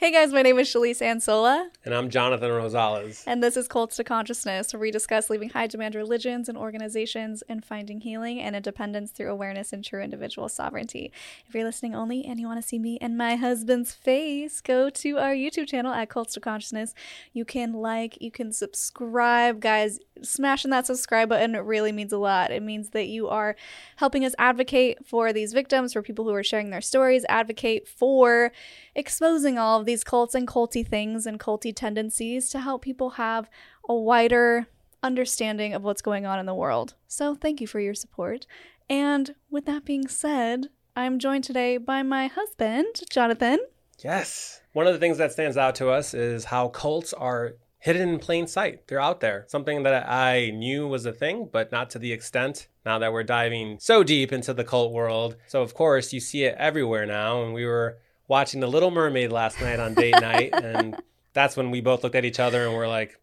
Hey guys, my name is Shelise Ansola. And I'm Jonathan Rosales. And this is Cults to Consciousness, where we discuss leaving high demand religions and organizations and finding healing and independence through awareness and true individual sovereignty. If you're listening only and you want to see me and my husband's face, go to our YouTube channel at Cults to Consciousness. You can like, you can subscribe, guys. Smashing that subscribe button really means a lot. It means that you are helping us advocate for these victims, for people who are sharing their stories, advocate for exposing all of these cults and culty things and culty tendencies to help people have a wider understanding of what's going on in the world. So thank you for your support. And with that being said, I'm joined today by my husband, Jonathan. Yes. One of the things that stands out to us is how cults are hidden in plain sight. They're out there. Something that I knew was a thing, but not to the extent now that we're diving so deep into the cult world. So of course, you see it everywhere now. And we were watching The Little Mermaid last night on date night. And that's when we both looked at each other and we're like,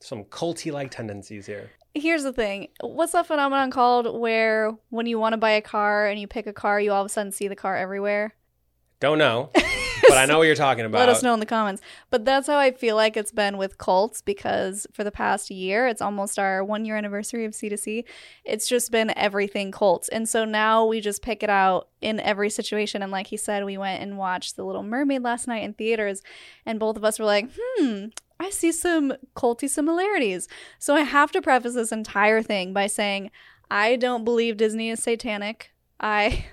some culty-like tendencies here. Here's the thing. What's that phenomenon called where when you want to buy a car and you pick a car, you all of a sudden see the car everywhere? Don't know. But I know what you're talking about. Let us know in the comments. But that's how I feel like it's been with cults, because for the past year, it's almost our 1 year anniversary of C2C. It's just been everything cults. And so now we just pick it out in every situation. And like he said, we went and watched The Little Mermaid last night in theaters. And both of us were like, I see some culty similarities. So I have to preface this entire thing by saying, I don't believe Disney is satanic. I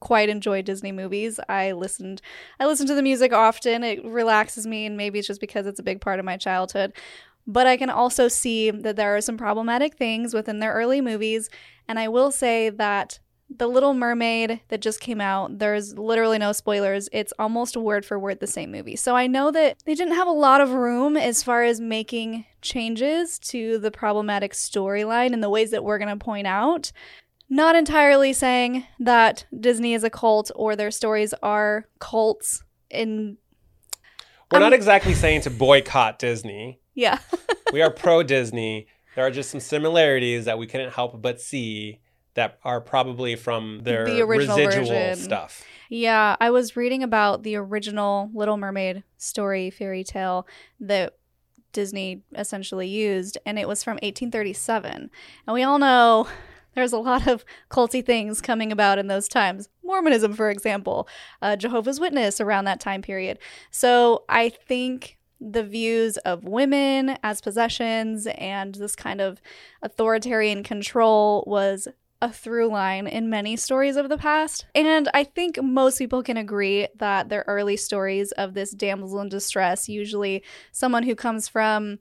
quite enjoy Disney movies. I listen to the music often. It relaxes me, and maybe it's just because it's a big part of my childhood. But I can also see that there are some problematic things within their early movies, and I will say that The Little Mermaid that just came out, there's literally no spoilers. It's almost word for word the same movie. So I know that they didn't have a lot of room as far as making changes to the problematic storyline in the ways that we're going to point out. Not entirely saying that Disney is a cult or their stories are cults. We're not exactly saying to boycott Disney. Yeah. We are pro-Disney. There are just some similarities that we couldn't help but see that are probably from their residual stuff. Yeah. I was reading about the original Little Mermaid story fairy tale that Disney essentially used, and it was from 1837. And we all know there's a lot of culty things coming about in those times. Mormonism, for example, Jehovah's Witness around that time period. So I think the views of women as possessions and this kind of authoritarian control was a through line in many stories of the past. And I think most people can agree that their early stories of this damsel in distress, usually someone who comes from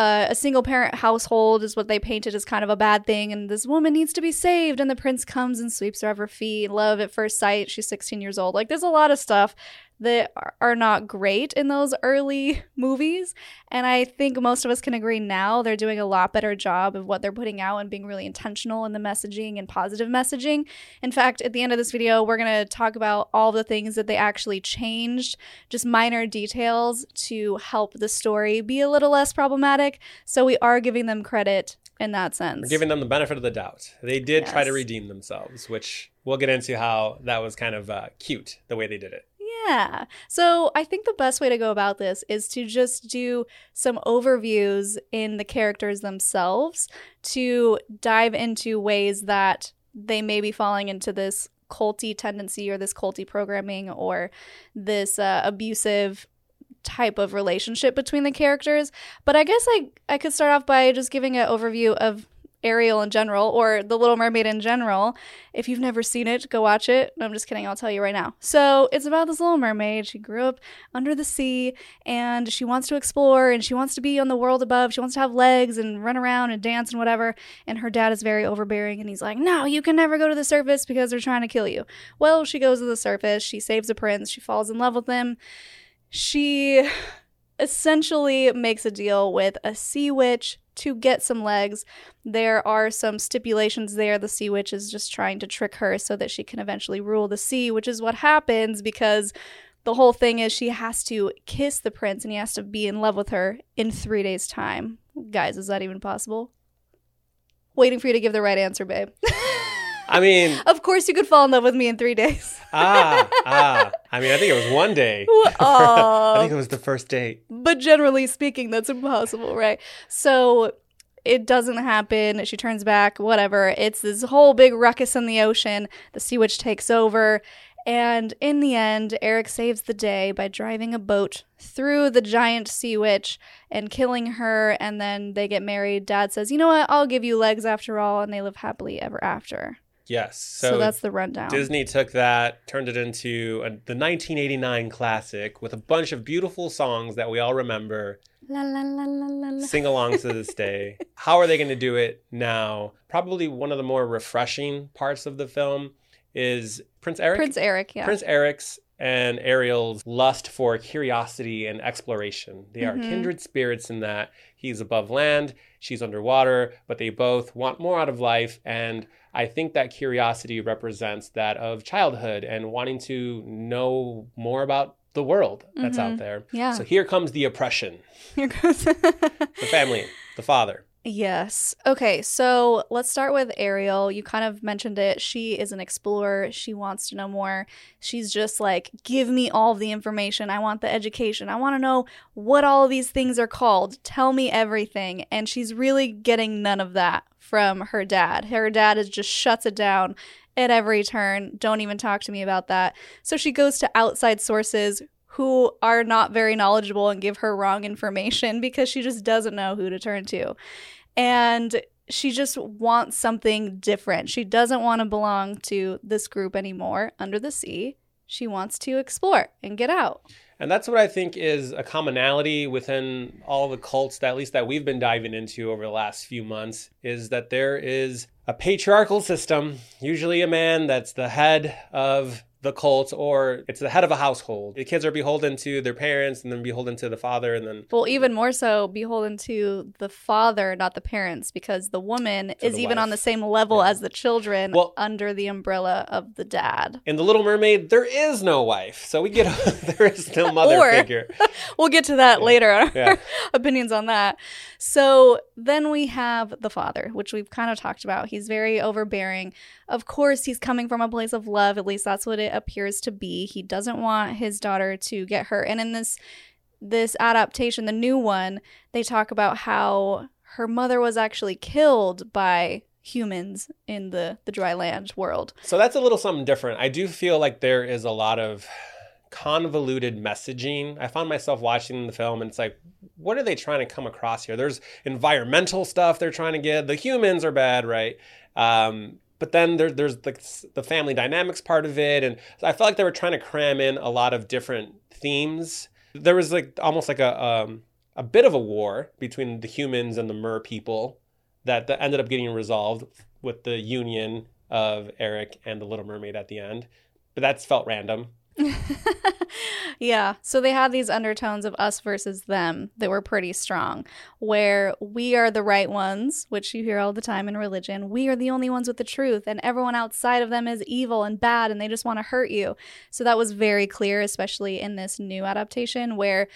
a single-parent household, is what they painted as kind of a bad thing, and this woman needs to be saved, and the prince comes and sweeps her off her feet. Love at first sight. She's 16 years old. Like, there's a lot of stuff that are not great in those early movies, and I think most of us can agree now they're doing a lot better job of what they're putting out and being really intentional in the messaging and positive messaging. In fact, at the end of this video, we're going to talk about all the things that they actually changed, just minor details to help the story be a little less problematic. So we are giving them credit in that sense. We're giving them the benefit of the doubt. They did try to redeem themselves, which we'll get into how that was kind of cute, the way they did it. Yeah. So I think the best way to go about this is to just do some overviews in the characters themselves to dive into ways that they may be falling into this culty tendency or this culty programming or this abusive type of relationship between the characters. But I guess I could start off by just giving an overview of Ariel in general, or The Little Mermaid in general. If you've never seen it, go watch it. No, I'm just kidding. I'll tell you right now. So it's about this little mermaid. She grew up under the sea, and she wants to explore, and she wants to be on the world above. She wants to have legs and run around and dance and whatever. And her dad is very overbearing, and he's like, no, you can never go to the surface because they're trying to kill you. Well, she goes to the surface. She saves a prince. She falls in love with him. She essentially makes a deal with a sea witch to get some legs. There are some stipulations there. The sea witch is just trying to trick her so that she can eventually rule the sea, which is what happens, because the whole thing is she has to kiss the prince and he has to be in love with her in 3 days' time. Guys, is that even possible? Waiting for you to give the right answer, babe. I mean, of course you could fall in love with me in 3 days. I mean, I think it was one day. I think it was the first date. But generally speaking, that's impossible, right? So it doesn't happen. She turns back, whatever. It's this whole big ruckus in the ocean. The sea witch takes over. And in the end, Eric saves the day by driving a boat through the giant sea witch and killing her. And then they get married. Dad says, you know what? I'll give you legs after all. And they live happily ever after. Yes. So that's the rundown. Disney took that, turned it into the 1989 classic with a bunch of beautiful songs that we all remember. La, la, la, la, la, la. Sing alongs to this day. How are they going to do it now? Probably one of the more refreshing parts of the film is Prince Eric. Prince Eric, yeah. Prince Eric's and Ariel's lust for curiosity and exploration. They are kindred spirits in that he's above land, she's underwater, but they both want more out of life. And I think that curiosity represents that of childhood and wanting to know more about the world that's out there. Yeah. So here comes the oppression. Here comes the family, the father. Yes. Okay, so let's start with Ariel. You kind of mentioned it. She is an explorer. She wants to know more. She's just like, give me all the information. I want the education. I want to know what all of these things are called. Tell me everything. And she's really getting none of that from her dad. Her dad is just shuts it down at every turn. Don't even talk to me about that. So she goes to outside sources who are not very knowledgeable and give her wrong information because she just doesn't know who to turn to. And she just wants something different. She doesn't want to belong to this group anymore under the sea. She wants to explore and get out. And that's what I think is a commonality within all the cults, that at least that we've been diving into over the last few months, is that there is a patriarchal system, usually a man that's the head of the cult, or it's the head of a household. The kids are beholden to their parents, and then beholden to the father, and then... Well, even more so, beholden to the father, not the parents, because the woman is the even wife. On the same level as the children under the umbrella of the dad. In The Little Mermaid, there is no wife, so we get... there is no mother figure. We'll get to that later on our opinions on that. So then we have the father, which we've kind of talked about. He's very overbearing. Of course, he's coming from a place of love. At least that's what it appears to be. He doesn't want his daughter to get hurt. And in this adaptation, the new one, they talk about how her mother was actually killed by humans in the dry land world. So that's a little something different. I do feel like there is a lot of convoluted messaging. I found myself watching the film and it's like, what are they trying to come across here? There's environmental stuff they're trying to get. The humans are bad, right? But then there's the family dynamics part of it. And I felt like they were trying to cram in a lot of different themes. There was a bit of a war between the humans and the mer people that ended up getting resolved with the union of Eric and the Little Mermaid at the end. But that's felt random. Yeah. So they had these undertones of us versus them that were pretty strong, where we are the right ones, which you hear all the time in religion. We are the only ones with the truth, and everyone outside of them is evil and bad, and they just want to hurt you. So that was very clear, especially in this new adaptation, where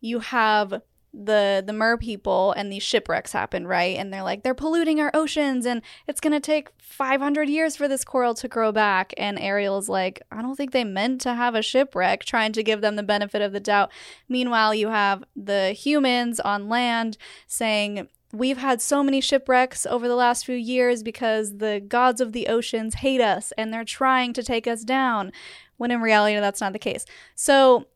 you have the mer people and these shipwrecks happen, right? And they're like, they're polluting our oceans and it's going to take 500 years for this coral to grow back. And Ariel's like, I don't think they meant to have a shipwreck, trying to give them the benefit of the doubt. Meanwhile, you have the humans on land saying, we've had so many shipwrecks over the last few years because the gods of the oceans hate us and they're trying to take us down. When in reality, that's not the case. So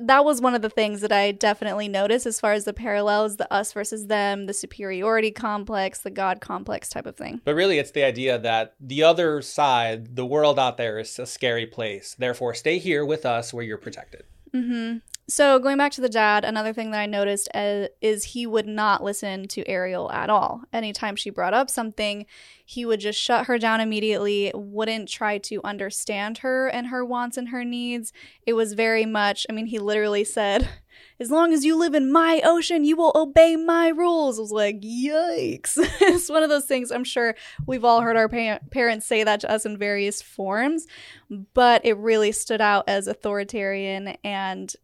that was one of the things that I definitely noticed as far as the parallels, the us versus them, the superiority complex, the God complex type of thing. But really, it's the idea that the other side, the world out there, is a scary place. Therefore, stay here with us where you're protected. Mm-hmm. So going back to the dad, another thing that I noticed is he would not listen to Ariel at all. Anytime she brought up something, he would just shut her down immediately, wouldn't try to understand her and her wants and her needs. It was very much, I mean, he literally said, as long as you live in my ocean, you will obey my rules. I was like, yikes. It's one of those things. I'm sure we've all heard our parents say that to us in various forms, but it really stood out as authoritarian and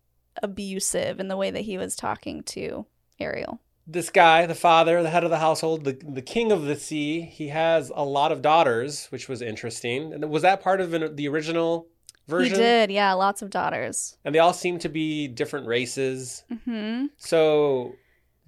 abusive in the way that he was talking to Ariel. This guy, the father, the head of the household, the king of the sea, he has a lot of daughters, which was interesting. And was that part of the original version. He did, yeah, lots of daughters. And they all seem to be different races. Mm-hmm. So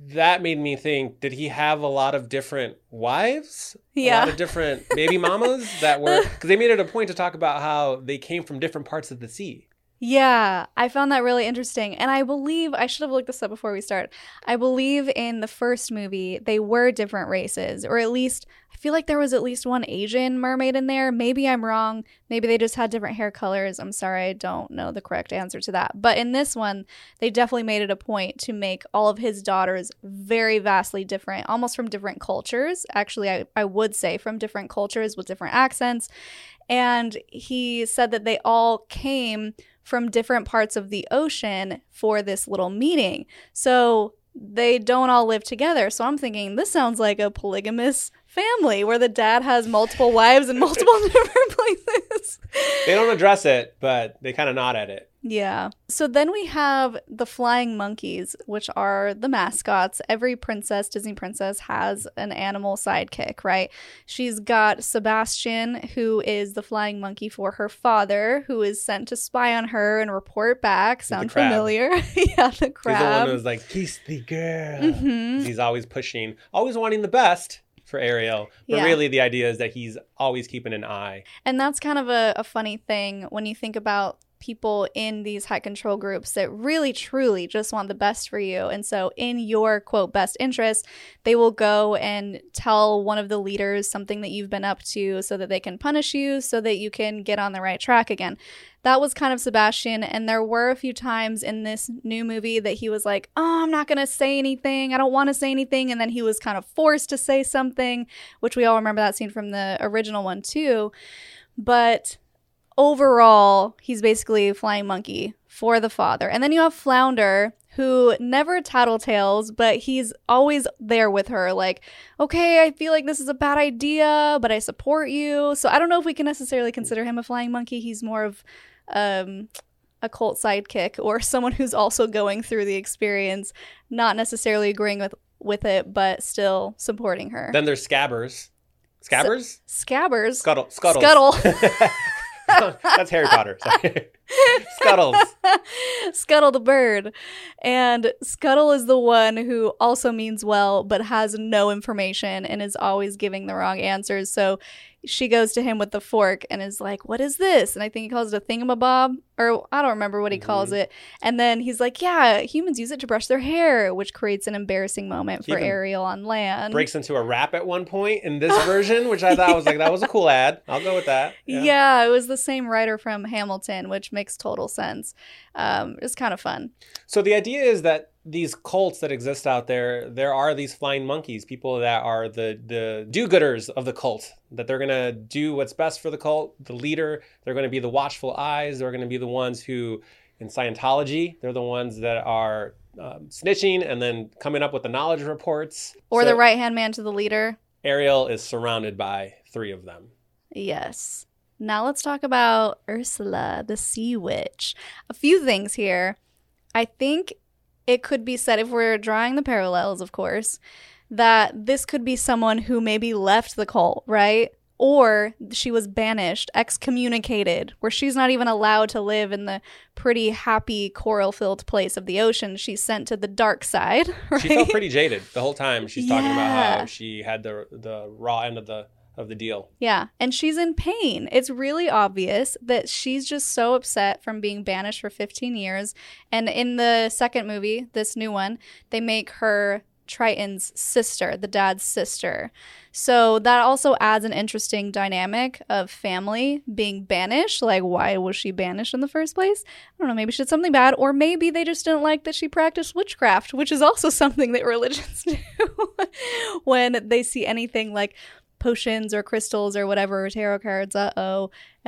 that made me think, did he have a lot of different wives? Yeah. A lot of different baby mamas that were... Because they made it a point to talk about how they came from different parts of the sea. Yeah, I found that really interesting. And I believe, I should have looked this up before we start. I believe in the first movie, they were different races, or at least, I feel like there was at least one Asian mermaid in there. Maybe I'm wrong. Maybe they just had different hair colors. I'm sorry, I don't know the correct answer to that. But in this one, they definitely made it a point to make all of his daughters very vastly different, almost from different cultures. Actually, I would say from different cultures with different accents. And he said that they all came from different parts of the ocean for this little meeting. So they don't all live together. So I'm thinking this sounds like a polygamous family where the dad has multiple wives in multiple different places. They don't address it, but they kind of nod at it. Yeah. So then we have the flying monkeys, which are the mascots. Every princess, Disney princess, has an animal sidekick, right? She's got Sebastian, who is the flying monkey for her father, who is sent to spy on her and report back. Sound familiar? Yeah, the crab. He's the one who's like, kiss the girl. Mm-hmm. He's always pushing, always wanting the best for Ariel. But yeah, really the idea is that he's always keeping an eye. And that's kind of a funny thing when you think about people in these high control groups that really truly just want the best for you. And so in your quote best interest, they will go and tell one of the leaders something that you've been up to so that they can punish you, so that you can get on the right track again. That was kind of Sebastian, and there were a few times in this new movie that he was like, oh, I'm not going to say anything. I don't want to say anything. And then he was kind of forced to say something, which we all remember that scene from the original one too. But overall, he's basically a flying monkey for the father. And then you have Flounder, who never tattletales, but he's always there with her. Like, okay, I feel like this is a bad idea, but I support you. So I don't know if we can necessarily consider him a flying monkey. He's more of a cult sidekick, or someone who's also going through the experience, not necessarily agreeing with it, but still supporting her. Then there's Scabbers. Scabbers? Scabbers. Scuttle. Scuttle. That's Harry Potter. Scuttles. Scuttle the bird. And Scuttle is the one who also means well, but has no information and is always giving the wrong answers. So she goes to him with the fork and is like, what is this? And I think he calls it a thingamabob, or I don't remember what he calls it. And then he's like, yeah, humans use it to brush their hair, which creates an embarrassing moment for Ariel on land. Breaks into a rap at one point in this version, which I thought was like, that was a cool ad. I'll go with that. Yeah, it was the same writer from Hamilton, which makes total sense. It's kind of fun. So the idea is that these cults that exist out there, there are these flying monkeys, people that are the do-gooders of the cult, that they're going to do what's best for the cult, the leader. They're going to be the watchful eyes. They're going to be the ones who, in Scientology, they're the ones that are snitching and then coming up with the knowledge reports. Or so, the right-hand man to the leader. Ariel is surrounded by three of them. Yes. Now let's talk about Ursula, the sea witch. A few things here. I think it could be said, if we're drawing the parallels, of course, that this could be someone who maybe left the cult, right? Or she was banished, excommunicated, where she's not even allowed to live in the pretty happy coral-filled place of the ocean. She's sent to the dark side, right? She felt pretty jaded the whole time. She's talking about how she had the raw end of the deal. Yeah. And she's in pain. It's really obvious that she's just so upset from being banished for 15 years. And in the second movie, this new one, they make her Triton's sister, the dad's sister. So that also adds an interesting dynamic of family being banished. Like, why was she banished in the first place? I don't know. Maybe she did something bad, or maybe they just didn't like that she practiced witchcraft, which is also something that religions do when they see anything like potions or crystals or whatever, tarot cards, and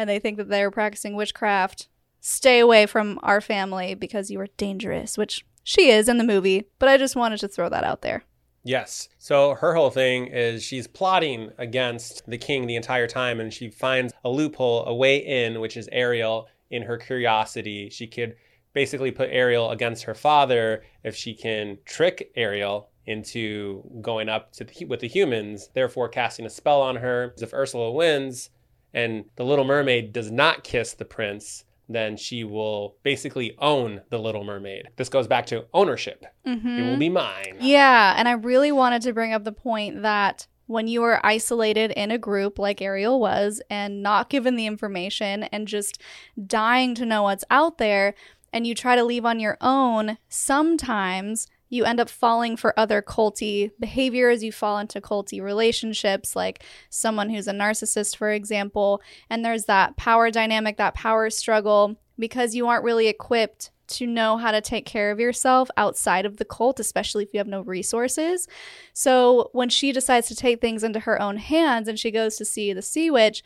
they think that they're practicing witchcraft. Stay away from our family because you are dangerous, which she is in the movie, but I just wanted to throw that out there. Yes. So her whole thing is she's plotting against the king the entire time, and she finds a loophole, a way in, which is Ariel. In her curiosity, she could basically put Ariel against her father if she can trick Ariel into going up with the humans, therefore casting a spell on her. If Ursula wins and the Little Mermaid does not kiss the prince, then she will basically own The Little Mermaid. This goes back to ownership. Mm-hmm. It will be mine. Yeah, and I really wanted to bring up the point that when you are isolated in a group like Ariel was and not given the information and just dying to know what's out there and you try to leave on your own, sometimes you end up falling for other culty behaviors. You fall into culty relationships, like someone who's a narcissist, for example. And there's that power dynamic, that power struggle, because you aren't really equipped to know how to take care of yourself outside of the cult, especially if you have no resources. So when she decides to take things into her own hands and she goes to see the Sea Witch,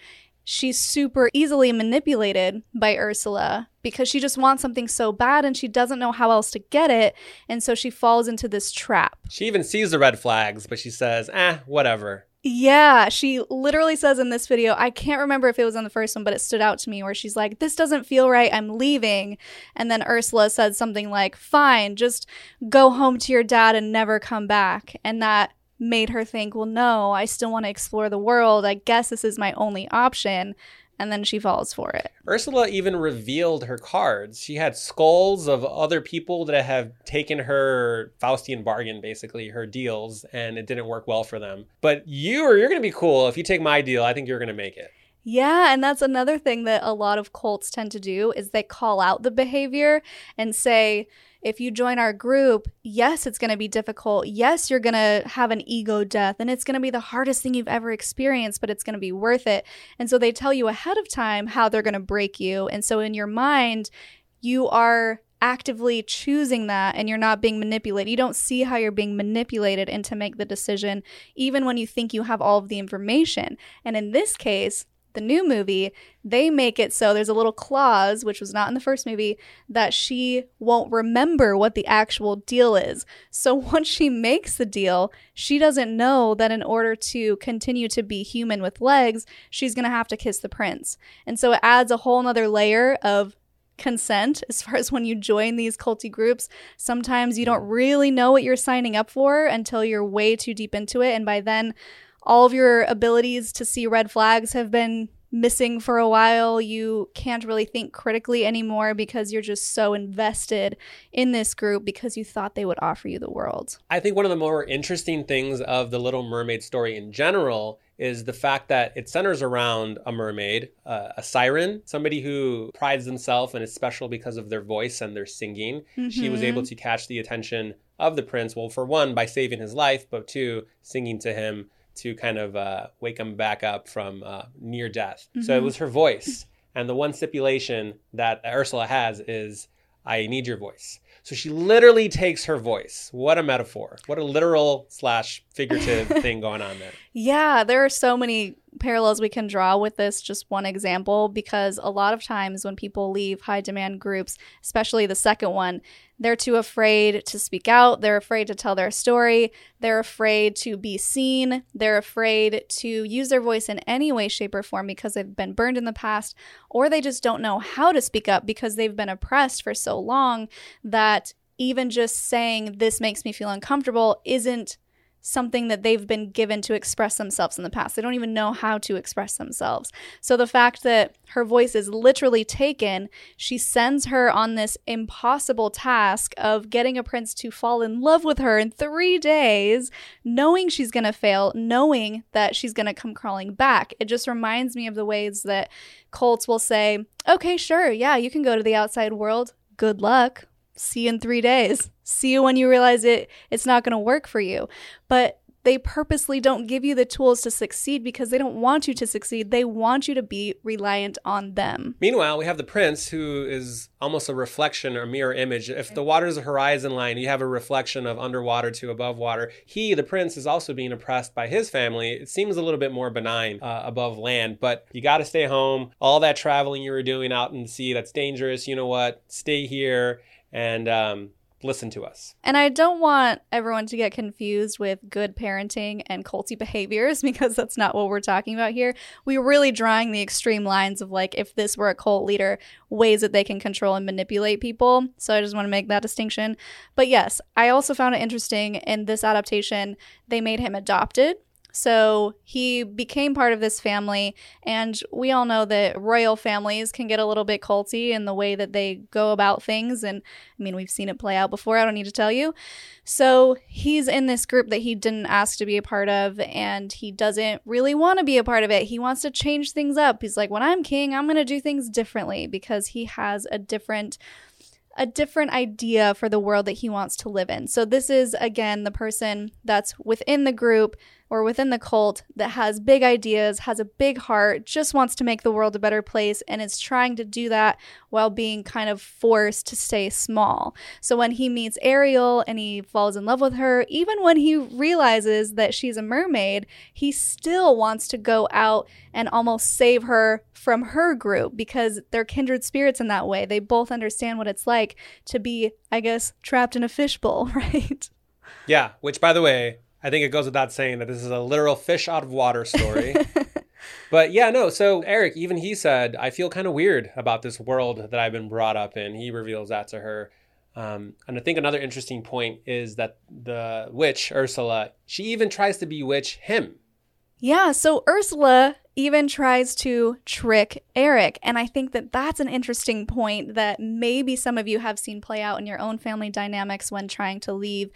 she's super easily manipulated by Ursula because she just wants something so bad and she doesn't know how else to get it. And so she falls into this trap. She even sees the red flags, but she says, whatever. Yeah, she literally says in this video, I can't remember if it was on the first one, but it stood out to me where she's like, this doesn't feel right, I'm leaving. And then Ursula said something like, fine, just go home to your dad and never come back. And that made her think, well, no, I still want to explore the world. I guess this is my only option. And then she falls for it. Ursula even revealed her cards. She had skulls of other people that have taken her Faustian bargain, basically, her deals, and it didn't work well for them. But you're going to be cool. If you take my deal, I think you're going to make it. Yeah, and that's another thing that a lot of cults tend to do is they call out the behavior and say, if you join our group, yes, it's going to be difficult. Yes, you're going to have an ego death and it's going to be the hardest thing you've ever experienced, but it's going to be worth it. And so they tell you ahead of time how they're going to break you. And so in your mind, you are actively choosing that and you're not being manipulated. You don't see how you're being manipulated into make the decision, even when you think you have all of the information. And in this case, the new movie, they make it so there's a little clause, which was not in the first movie, that she won't remember what the actual deal is. So once she makes the deal, she doesn't know that in order to continue to be human with legs, she's going to have to kiss the prince. And so it adds a whole nother layer of consent as far as when you join these culty groups. Sometimes you don't really know what you're signing up for until you're way too deep into it. And by then, all of your abilities to see red flags have been missing for a while. You can't really think critically anymore because you're just so invested in this group because you thought they would offer you the world. I think one of the more interesting things of The Little Mermaid story in general is the fact that it centers around a mermaid, a siren, somebody who prides themselves and is special because of their voice and their singing. Mm-hmm. She was able to catch the attention of the prince, well, for one, by saving his life, but two, singing to him to kind of wake him back up from near death. Mm-hmm. So it was her voice. And the one stipulation that Ursula has is, I need your voice. So she literally takes her voice. What a metaphor. What a literal / figurative thing going on there. Yeah, there are so many parallels we can draw with this, just one example, because a lot of times when people leave high demand groups, especially the second one, they're too afraid to speak out. They're afraid to tell their story. They're afraid to be seen. They're afraid to use their voice in any way, shape, or form because they've been burned in the past, or they just don't know how to speak up because they've been oppressed for so long that even just saying this makes me feel uncomfortable isn't something that they've been given to express themselves in the past. They don't even know how to express themselves. So the fact that her voice is literally taken, she sends her on this impossible task of getting a prince to fall in love with her in 3 days, knowing she's going to fail, knowing that she's going to come crawling back. It just reminds me of the ways that cults will say, okay, sure, yeah, you can go to the outside world. Good luck. See you in 3 days. See you when you realize it's not going to work for you. But they purposely don't give you the tools to succeed because they don't want you to succeed. They want you to be reliant on them. Meanwhile, we have the prince, who is almost a reflection or mirror image. If the water's a horizon line, you have a reflection of underwater to above water. He, the prince, is also being oppressed by his family. It seems a little bit more benign above land, but you got to stay home. All that traveling you were doing out in the sea, that's dangerous. You know what? Stay here. And listen to us. And I don't want everyone to get confused with good parenting and culty behaviors because that's not what we're talking about here. We're really drawing the extreme lines of, like, if this were a cult leader, ways that they can control and manipulate people. So I just want to make that distinction. But yes, I also found it interesting in this adaptation, they made him adopted. So he became part of this family, and we all know that royal families can get a little bit culty in the way that they go about things, and I mean, we've seen it play out before, I don't need to tell you. So he's in this group that he didn't ask to be a part of, and he doesn't really want to be a part of it. He wants to change things up. He's like, when I'm king, I'm going to do things differently, because he has a different idea for the world that he wants to live in. So this is, again, the person that's within the group or within the cult that has big ideas, has a big heart, just wants to make the world a better place, and is trying to do that while being kind of forced to stay small. So when he meets Ariel and he falls in love with her, even when he realizes that she's a mermaid, he still wants to go out and almost save her from her group, because they're kindred spirits in that way. They both understand what it's like to be, I guess, trapped in a fishbowl, right? Yeah, which, by the way, I think it goes without saying that this is a literal fish out of water story. But yeah, no. So Eric, even he said, I feel kind of weird about this world that I've been brought up in. He reveals that to her. And I think another interesting point is that the witch, Ursula, she even tries to bewitch him. Yeah. So Ursula even tries to trick Eric. And I think that that's an interesting point that maybe some of you have seen play out in your own family dynamics when trying to leave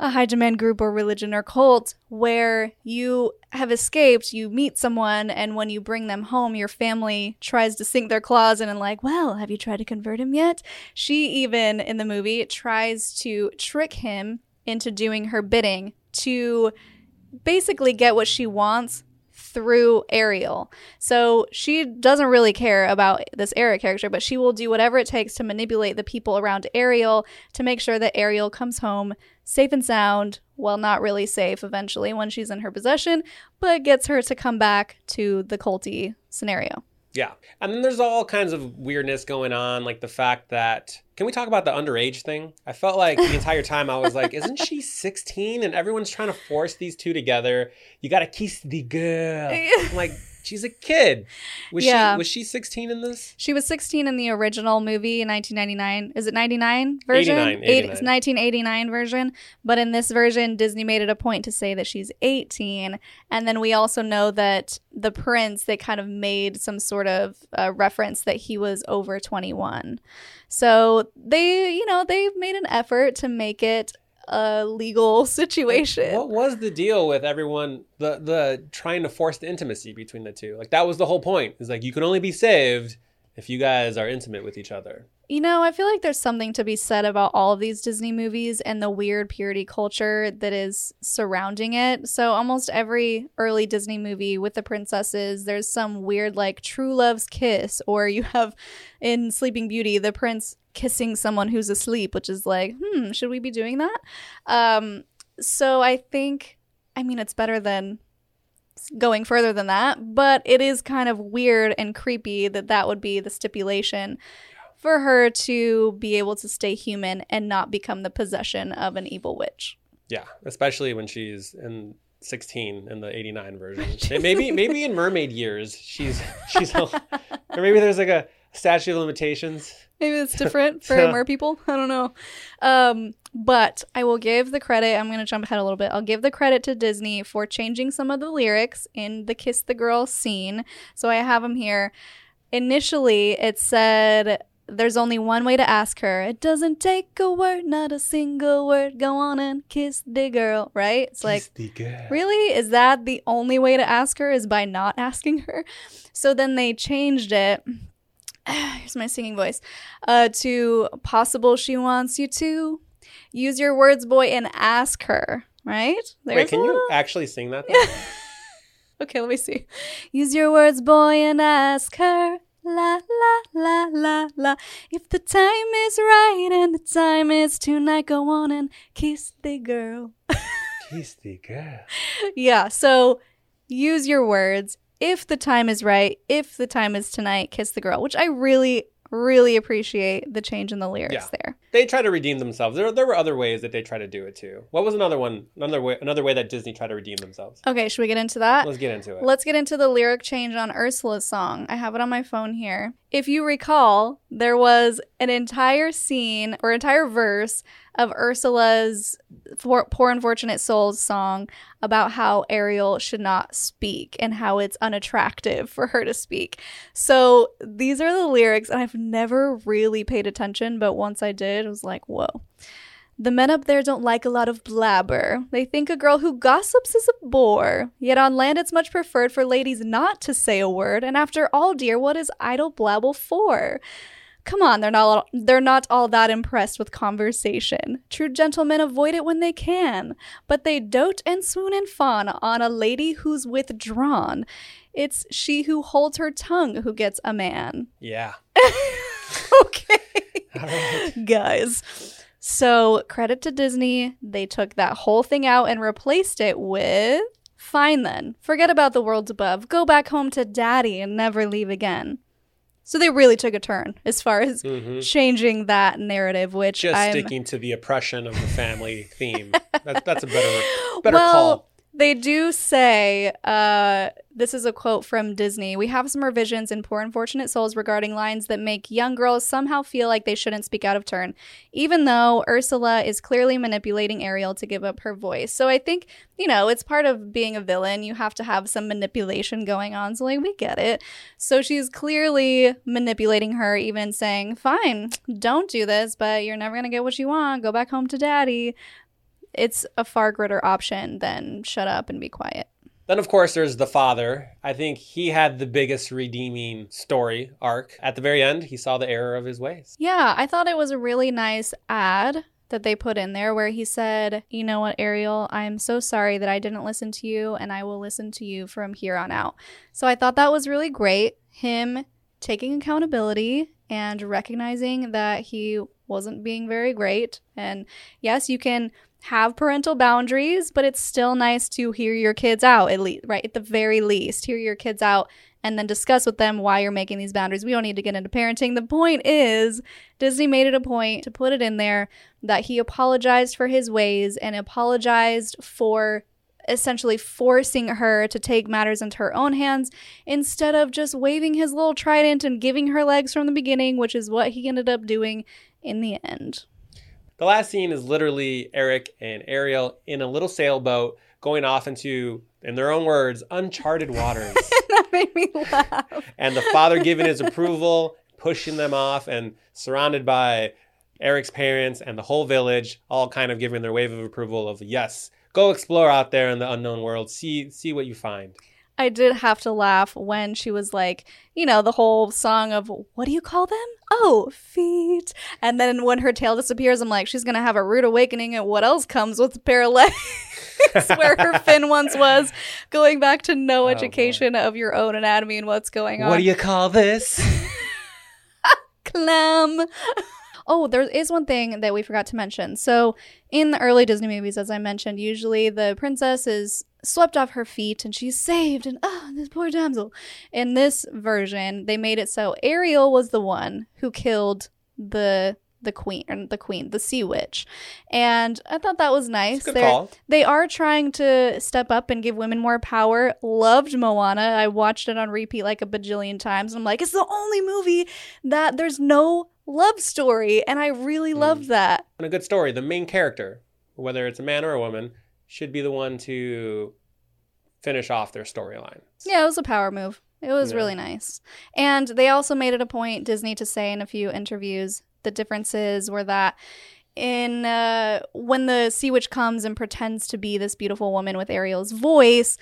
a high demand group or religion or cult, where you have escaped, you meet someone, and when you bring them home, your family tries to sink their claws in and like, well, have you tried to convert him yet? She even, in the movie, tries to trick him into doing her bidding to basically get what she wants through Ariel. So she doesn't really care about this Eric character, but she will do whatever it takes to manipulate the people around Ariel to make sure that Ariel comes home safe and sound, well, not really safe eventually when she's in her possession, but gets her to come back to the culty scenario. Yeah. And then there's all kinds of weirdness going on, like the fact that, can we talk about the underage thing? I felt like the entire time I was like, isn't she 16? And everyone's trying to force these two together. You got to kiss the girl. I'm like, she's a kid. Was she 16 in this? She was 16 in the original movie in 1999. Is it 99 version? 89. It's 1989 version. But in this version, Disney made it a point to say that she's 18. And then we also know that the prince, they kind of made some sort of reference that he was over 21. So they, you know, they made an effort to make it a legal situation. Like, what was the deal with everyone, the trying to force the intimacy between the two? Like, that was the whole point. It's like, you can only be saved if you guys are intimate with each other. You know, I feel like there's something to be said about all of these Disney movies and the weird purity culture that is surrounding it. So almost every early Disney movie with the princesses, there's some weird, like, true love's kiss, or you have in Sleeping Beauty, the prince kissing someone who's asleep, which is like, should we be doing that? So I think, I mean, it's better than going further than that, but it is kind of weird and creepy that that would be the stipulation for her to be able to stay human and not become the possession of an evil witch. Yeah, especially when she's in 16 in the 89 version. maybe in mermaid years, she's or maybe there's like a statute of limitations. Maybe it's different for mer people. I don't know. But I will give the credit. I'm going to jump ahead a little bit. I'll give the credit to Disney for changing some of the lyrics in the Kiss the Girl scene. So I have them here. Initially, it said, there's only one way to ask her. It doesn't take a word, not a single word. Go on and kiss the girl, right? It's like, really? Is that the only way to ask her, is by not asking her? So then they changed it. Here's my singing voice. To possible she wants you to. Use your words, boy, and ask her, right? Wait, can you actually sing that? Okay, let me see. Use your words, boy, and ask her. La, la, la, la, la. If the time is right and the time is tonight, go on and kiss the girl. Kiss the girl. Yeah, so use your words. If the time is right, if the time is tonight, kiss the girl, which I really, really appreciate the change in the lyrics there. They try to redeem themselves. There were other ways that they try to do it too. What was another one? Another way that Disney tried to redeem themselves. Okay, should we get into that? Let's get into it. Let's get into the lyric change on Ursula's song. I have it on my phone here. If you recall, there was an entire scene or entire verse of Ursula's Poor Unfortunate Souls song about how Ariel should not speak and how it's unattractive for her to speak. So these are the lyrics, and I've never really paid attention, but once I did, I was like, whoa. The men up there don't like a lot of blabber. They think a girl who gossips is a bore. Yet on land it's much preferred for ladies not to say a word. And after all, dear, what is idle blabble for? Come on, they're not all that impressed with conversation. True gentlemen avoid it when they can. But they dote and swoon and fawn on a lady who's withdrawn. It's she who holds her tongue who gets a man. Yeah. Okay. All right. Guys. So credit to Disney, they took that whole thing out and replaced it with, fine then, forget about the worlds above, go back home to daddy and never leave again. So they really took a turn as far as changing that narrative, which sticking to the oppression of the family theme. That's a better call. They do say, this is a quote from Disney, we have some revisions in Poor Unfortunate Souls regarding lines that make young girls somehow feel like they shouldn't speak out of turn, even though Ursula is clearly manipulating Ariel to give up her voice. So I think, you know, it's part of being a villain. You have to have some manipulation going on. So, like, we get it. So she's clearly manipulating her, even saying, fine, don't do this, but you're never going to get what you want. Go back home to daddy. It's a far greater option than shut up and be quiet. Then, of course, there's the father. I think he had the biggest redeeming story arc. At the very end, he saw the error of his ways. Yeah, I thought it was a really nice ad that they put in there where he said, you know what, Ariel, I'm so sorry that I didn't listen to you, and I will listen to you from here on out. So I thought that was really great. Him taking accountability and recognizing that he wasn't being very great. And yes, you can have parental boundaries, but it's still nice to hear your kids out, at least, right? At the very least, hear your kids out and then discuss with them why you're making these boundaries. We don't need to get into parenting. The point is, Disney made it a point to put it in there that he apologized for his ways and apologized for essentially forcing her to take matters into her own hands instead of just waving his little trident and giving her legs from the beginning, which is what he ended up doing in the end. The last scene is literally Eric and Ariel in a little sailboat going off into, in their own words, uncharted waters. That made me laugh. And the father giving his approval, pushing them off, and surrounded by Eric's parents and the whole village, all kind of giving their wave of approval of, yes, go explore out there in the unknown world. See what you find. I did have to laugh when she was like, you know, the whole song of, what do you call them? Oh, feet. And then when her tail disappears, I'm like, she's going to have a rude awakening at what else comes with a pair of legs where her fin once was, going back to no education of your own anatomy and what's going on. What do you call this? Clam. Oh, there is one thing that we forgot to mention. So in the early Disney movies, as I mentioned, usually the princess is swept off her feet and she's saved, and oh, this poor damsel. In this version, they made it so Ariel was the one who killed the queen, the sea witch. And I thought that was nice. They are trying to step up and give women more power. Loved Moana. I watched it on repeat like a bajillion times. And I'm like, it's the only movie that there's no love story, and I really loved that. And a good story, the main character, whether it's a man or a woman, should be the one to finish off their storyline. Yeah, it was a power move. It was really nice. And they also made it a point, Disney, to say in a few interviews, the differences were that in when the sea witch comes and pretends to be this beautiful woman with Ariel's voice,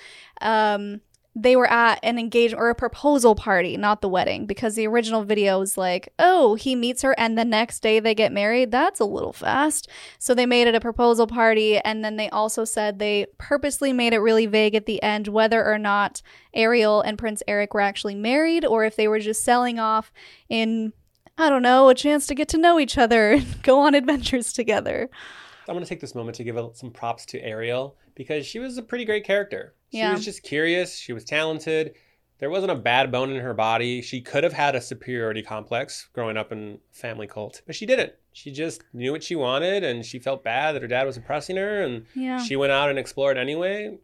they were at an engagement or a proposal party, not the wedding, because the original video was like, oh, he meets her and the next day they get married. That's a little fast. So they made it a proposal party. And then they also said they purposely made it really vague at the end whether or not Ariel and Prince Eric were actually married or if they were just selling off in, I don't know, a chance to get to know each other and go on adventures together. I'm going to take this moment to give some props to Ariel because she was a pretty great character. She was just curious. She was talented. There wasn't a bad bone in her body. She could have had a superiority complex growing up in a family cult, but she didn't. She just knew what she wanted, and she felt bad that her dad was oppressing her, and she went out and explored anyway.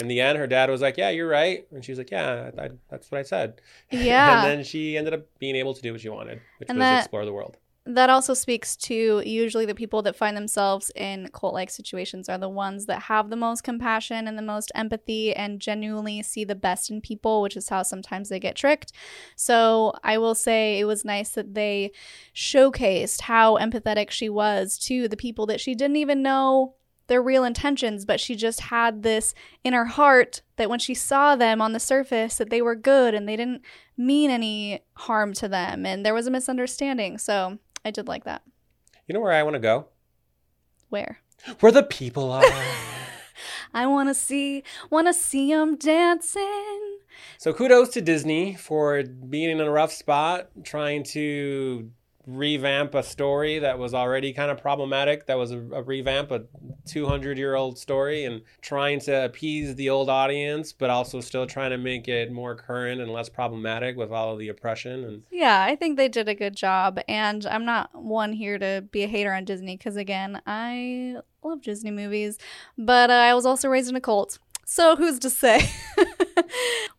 In the end, her dad was like, yeah, you're right. And she was like, yeah, that's what I said. Yeah. And then she ended up being able to do what she wanted, which was explore the world. that also speaks to usually the people that find themselves in cult-like situations are the ones that have the most compassion and the most empathy and genuinely see the best in people, which is how sometimes they get tricked. So I will say it was nice that they showcased how empathetic she was to the people that she didn't even know their real intentions, but she just had this in her heart that when she saw them on the surface that they were good and they didn't mean any harm to them and there was a misunderstanding. So I did like that. You know where I want to go? Where? Where the people are. I want to see them dancing. So kudos to Disney for being in a rough spot, trying to revamp a story that was already kind of problematic. That was a revamp, a 200-year-old story, and trying to appease the old audience, but also still trying to make it more current and less problematic with all of the oppression. And yeah, I think they did a good job. And I'm not one here to be a hater on Disney because, again, I love Disney movies, but I was also raised in a cult. So who's to say?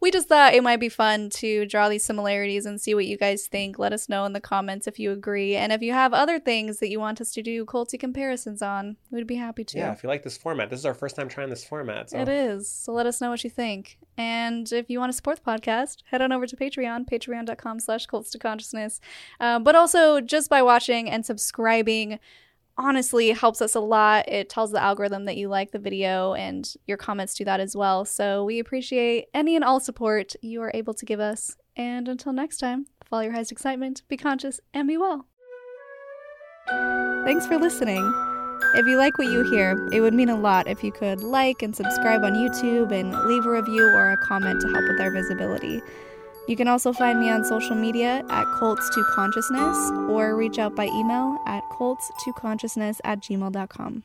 We just thought it might be fun to draw these similarities and see what you guys think. Let us know in the comments if you agree. And if you have other things that you want us to do culty comparisons on, we'd be happy to. Yeah, if you like this format. This is our first time trying this format. So. It is. So let us know what you think. And if you want to support the podcast, head on over to Patreon, patreon.com/cults to consciousness. But also just by watching and subscribing honestly helps us a lot. It tells the algorithm that you like the video, and your comments do that as well. So we appreciate any and all support you are able to give us. And until next time, follow your highest excitement, be conscious, and be well. Thanks for listening. If you like what you hear, it would mean a lot if you could like and subscribe on YouTube and leave a review or a comment to help with our visibility. You can also find me on social media at cults2consciousness or reach out by email at cults2consciousness@gmail.com.